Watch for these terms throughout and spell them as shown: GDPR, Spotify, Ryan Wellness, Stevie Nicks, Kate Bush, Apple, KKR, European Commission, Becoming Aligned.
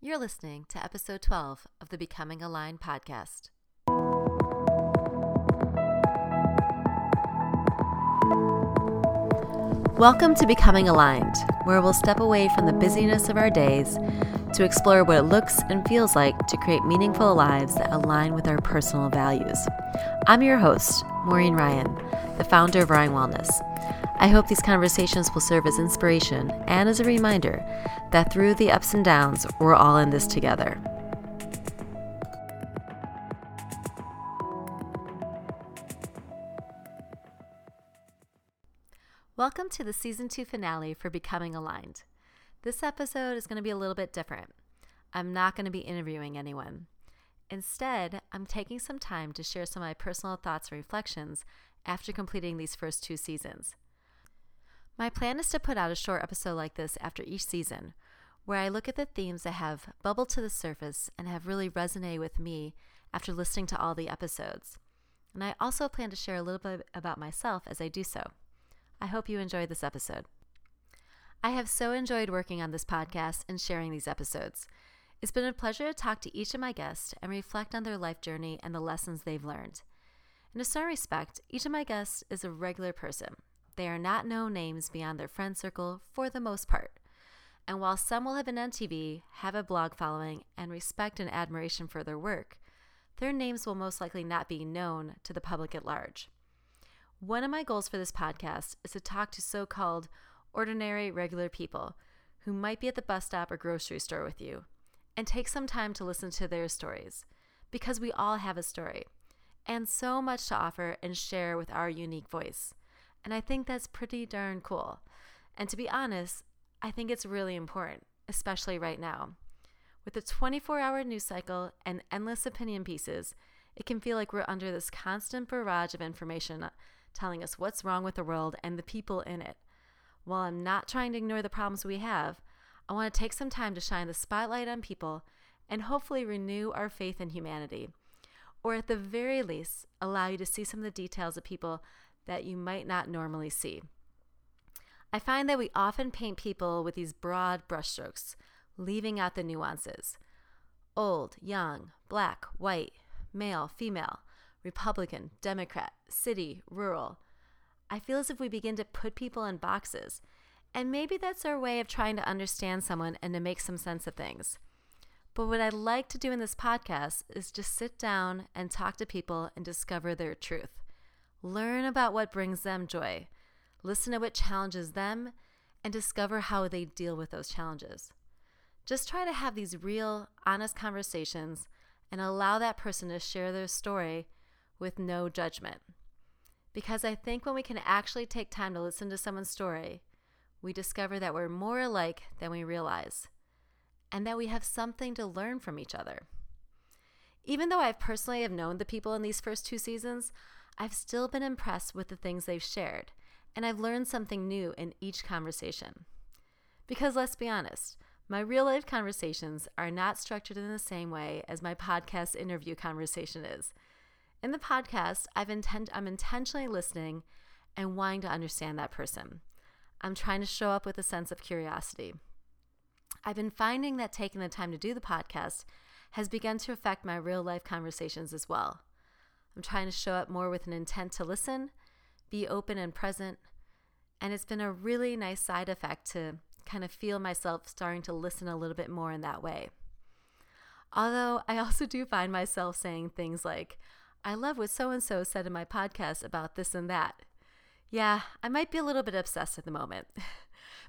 You're listening to episode 12 of the Becoming Aligned podcast. Welcome to Becoming Aligned, where we'll step away from the busyness of our days to explore what it looks and feels like to create meaningful lives that align with our personal values. I'm your host, Maureen Ryan, the founder of Ryan Wellness. I hope these conversations will serve as inspiration and as a reminder that through the ups and downs, we're all in this together. Welcome to the Season 2 finale for Becoming Aligned. This episode is going to be a little bit different. I'm not going to be interviewing anyone. Instead, I'm taking some time to share some of my personal thoughts and reflections after completing these first two seasons. My plan is to put out a short episode like this after each season, where I look at the themes that have bubbled to the surface and have really resonated with me after listening to all the episodes. And I also plan to share a little bit about myself as I do so. I hope you enjoy this episode. I have so enjoyed working on this podcast and sharing these episodes. It's been a pleasure to talk to each of my guests and reflect on their life journey and the lessons they've learned. In a certain respect, each of my guests is a regular person. They are not known names beyond their friend circle for the most part. And while some will have been on TV, have a blog following, and respect and admiration for their work, their names will most likely not be known to the public at large. One of my goals for this podcast is to talk to so-called ordinary, regular people who might be at the bus stop or grocery store with you, and take some time to listen to their stories, because we all have a story and so much to offer and share with our unique voice. And I think that's pretty darn cool. And to be honest, I think it's really important, especially right now. With the 24-hour news cycle and endless opinion pieces, it can feel like we're under this constant barrage of information telling us what's wrong with the world and the people in it. While I'm not trying to ignore the problems we have, I want to take some time to shine the spotlight on people and hopefully renew our faith in humanity, or at the very least, allow you to see some of the details of people that you might not normally see. I find that we often paint people with these broad brushstrokes, leaving out the nuances. Old, young, black, white, male, female, Republican, Democrat, city, rural. I feel as if we begin to put people in boxes, and maybe that's our way of trying to understand someone and to make some sense of things. But what I like to do in this podcast is just sit down and talk to people and discover their truth. Learn about what brings them joy, listen to what challenges them, and discover how they deal with those challenges. Just try to have these real, honest conversations and allow that person to share their story with no judgment. Because I think when we can actually take time to listen to someone's story, we discover that we're more alike than we realize, and that we have something to learn from each other. Even though I personally have known the people in these first two seasons, I've still been impressed with the things they've shared, and I've learned something new in each conversation. Because let's be honest, my real-life conversations are not structured in the same way as my podcast interview conversation is. In the podcast, I'm intentionally listening and wanting to understand that person. I'm trying to show up with a sense of curiosity. I've been finding that taking the time to do the podcast has begun to affect my real-life conversations as well. I'm trying to show up more with an intent to listen, be open and present, and it's been a really nice side effect to kind of feel myself starting to listen a little bit more in that way. Although I also do find myself saying things like, I love what so-and-so said in my podcast about this and that. Yeah, I might be a little bit obsessed at the moment,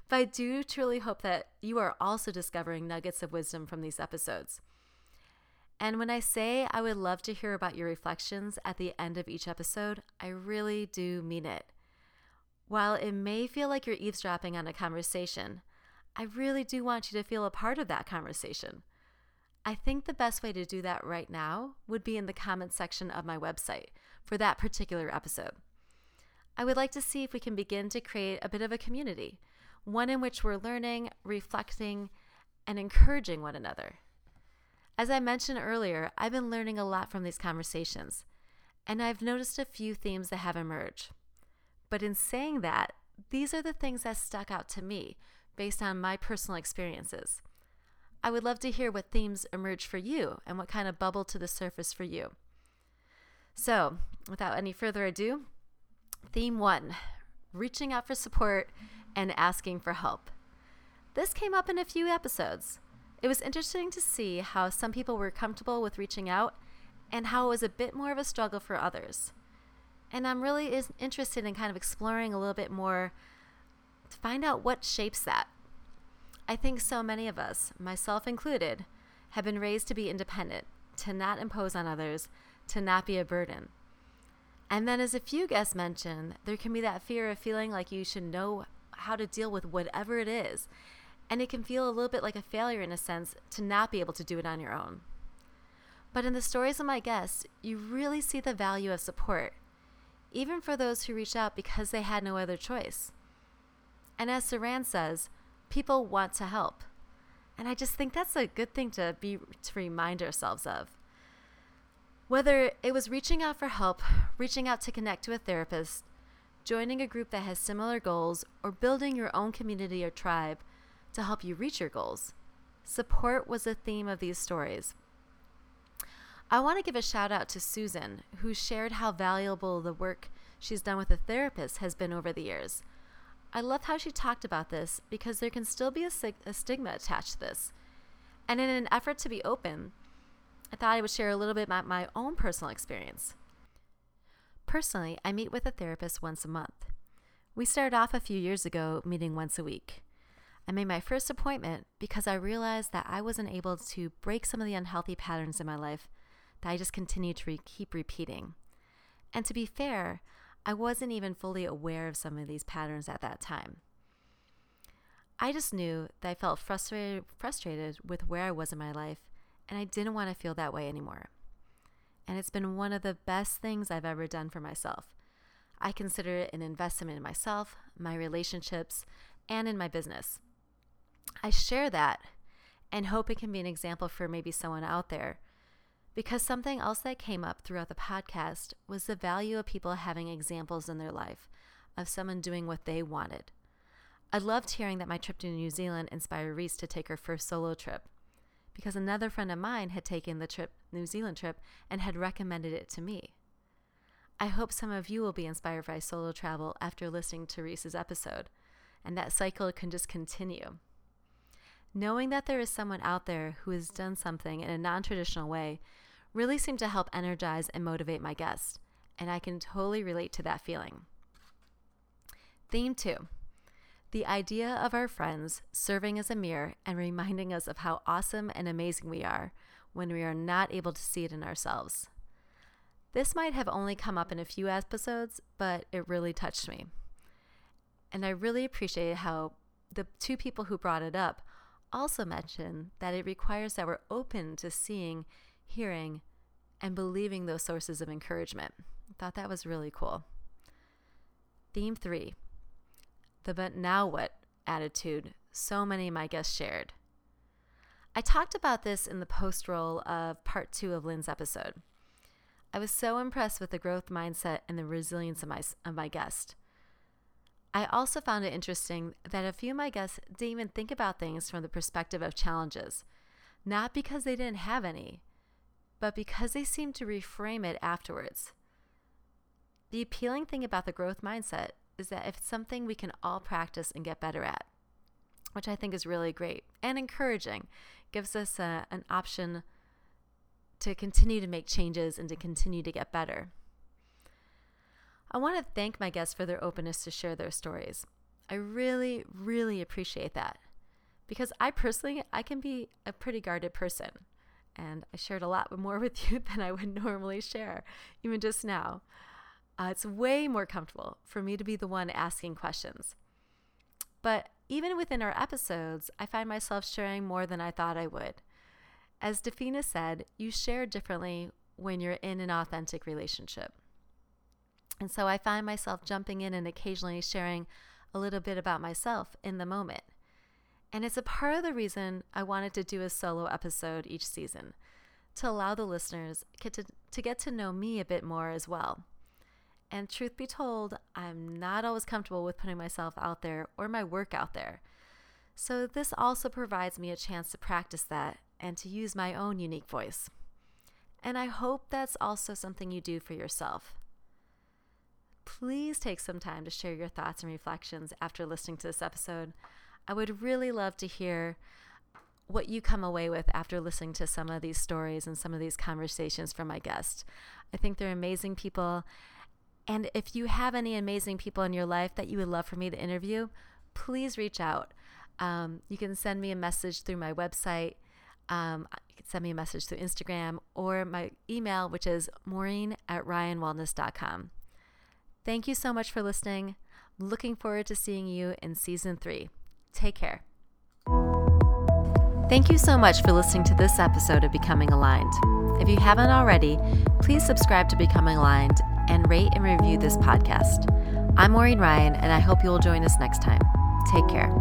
but I do truly hope that you are also discovering nuggets of wisdom from these episodes. And when I say I would love to hear about your reflections at the end of each episode, I really do mean it. While it may feel like you're eavesdropping on a conversation, I really do want you to feel a part of that conversation. I think the best way to do that right now would be in the comments section of my website for that particular episode. I would like to see if we can begin to create a bit of a community, one in which we're learning, reflecting, and encouraging one another. As I mentioned earlier, I've been learning a lot from these conversations, and I've noticed a few themes that have emerged. But in saying that, these are the things that stuck out to me based on my personal experiences. I would love to hear what themes emerge for you and what kind of bubble to the surface for you. So, without any further ado, theme one, reaching out for support and asking for help. This came up in a few episodes. It was interesting to see how some people were comfortable with reaching out and how it was a bit more of a struggle for others. And I'm really interested in kind of exploring a little bit more to find out what shapes that. I think so many of us, myself included, have been raised to be independent, to not impose on others, to not be a burden. And then as a few guests mentioned, there can be that fear of feeling like you should know how to deal with whatever it is. And it can feel a little bit like a failure in a sense to not be able to do it on your own. But in the stories of my guests, you really see the value of support, even for those who reached out because they had no other choice. And as Saran says, people want to help. And I just think that's a good thing to remind ourselves of. Whether it was reaching out for help, reaching out to connect to a therapist, joining a group that has similar goals, or building your own community or tribe to help you reach your goals, support was the theme of these stories. I want to give a shout out to Susan, who shared how valuable the work she's done with a therapist has been over the years. I love how she talked about this because there can still be a stigma attached to this. And in an effort to be open, I thought I would share a little bit about my own personal experience. Personally, I meet with a therapist once a month. We started off a few years ago meeting once a week. I made my first appointment because I realized that I wasn't able to break some of the unhealthy patterns in my life that I just continued to keep repeating. And to be fair, I wasn't even fully aware of some of these patterns at that time. I just knew that I felt frustrated with where I was in my life, and I didn't want to feel that way anymore. And it's been one of the best things I've ever done for myself. I consider it an investment in myself, my relationships, and in my business. I share that and hope it can be an example for maybe someone out there. Because something else that came up throughout the podcast was the value of people having examples in their life of someone doing what they wanted. I loved hearing that my trip to New Zealand inspired Reese to take her first solo trip, because another friend of mine had taken the New Zealand trip and had recommended it to me. I hope some of you will be inspired by solo travel after listening to Reese's episode, and that cycle can just continue. Knowing that there is someone out there who has done something in a non-traditional way really seemed to help energize and motivate my guests, and I can totally relate to that feeling. Theme 2, the idea of our friends serving as a mirror and reminding us of how awesome and amazing we are when we are not able to see it in ourselves. This might have only come up in a few episodes, but it really touched me. And I really appreciated how the two people who brought it up also mentioned that it requires that we're open to seeing, hearing, and believing those sources of encouragement. I thought that was really cool. Theme 3, the but now what attitude so many of my guests shared. I talked about this in the post roll of part 2 of Lynn's episode. I was so impressed with the growth mindset and the resilience of my guest. I also found it interesting that a few of my guests didn't even think about things from the perspective of challenges, not because they didn't have any, but because they seemed to reframe it afterwards. The appealing thing about the growth mindset is that it's something we can all practice and get better at, which I think is really great and encouraging. It gives us an option to continue to make changes and to continue to get better. I want to thank my guests for their openness to share their stories. I really, really appreciate that, because I personally, I can be a pretty guarded person, and I shared a lot more with you than I would normally share, even just now. It's way more comfortable for me to be the one asking questions. But even within our episodes, I find myself sharing more than I thought I would. As Dafina said, you share differently when you're in an authentic relationship. And so I find myself jumping in and occasionally sharing a little bit about myself in the moment. And it's a part of the reason I wanted to do a solo episode each season, to allow the listeners to get to know me a bit more as well. And truth be told, I'm not always comfortable with putting myself out there or my work out there. So this also provides me a chance to practice that and to use my own unique voice. And I hope that's also something you do for yourself. Please take some time to share your thoughts and reflections after listening to this episode. I would really love to hear what you come away with after listening to some of these stories and some of these conversations from my guests. I think they're amazing people. And if you have any amazing people in your life that you would love for me to interview, please reach out. You can send me a message through my website. You can send me a message through Instagram or my email, which is maureen@ryanwellness.com. Thank you so much for listening. I'm looking forward to seeing you in season 3. Take care. Thank you so much for listening to this episode of Becoming Aligned. If you haven't already, please subscribe to Becoming Aligned and rate and review this podcast. I'm Maureen Ryan, and I hope you will join us next time. Take care.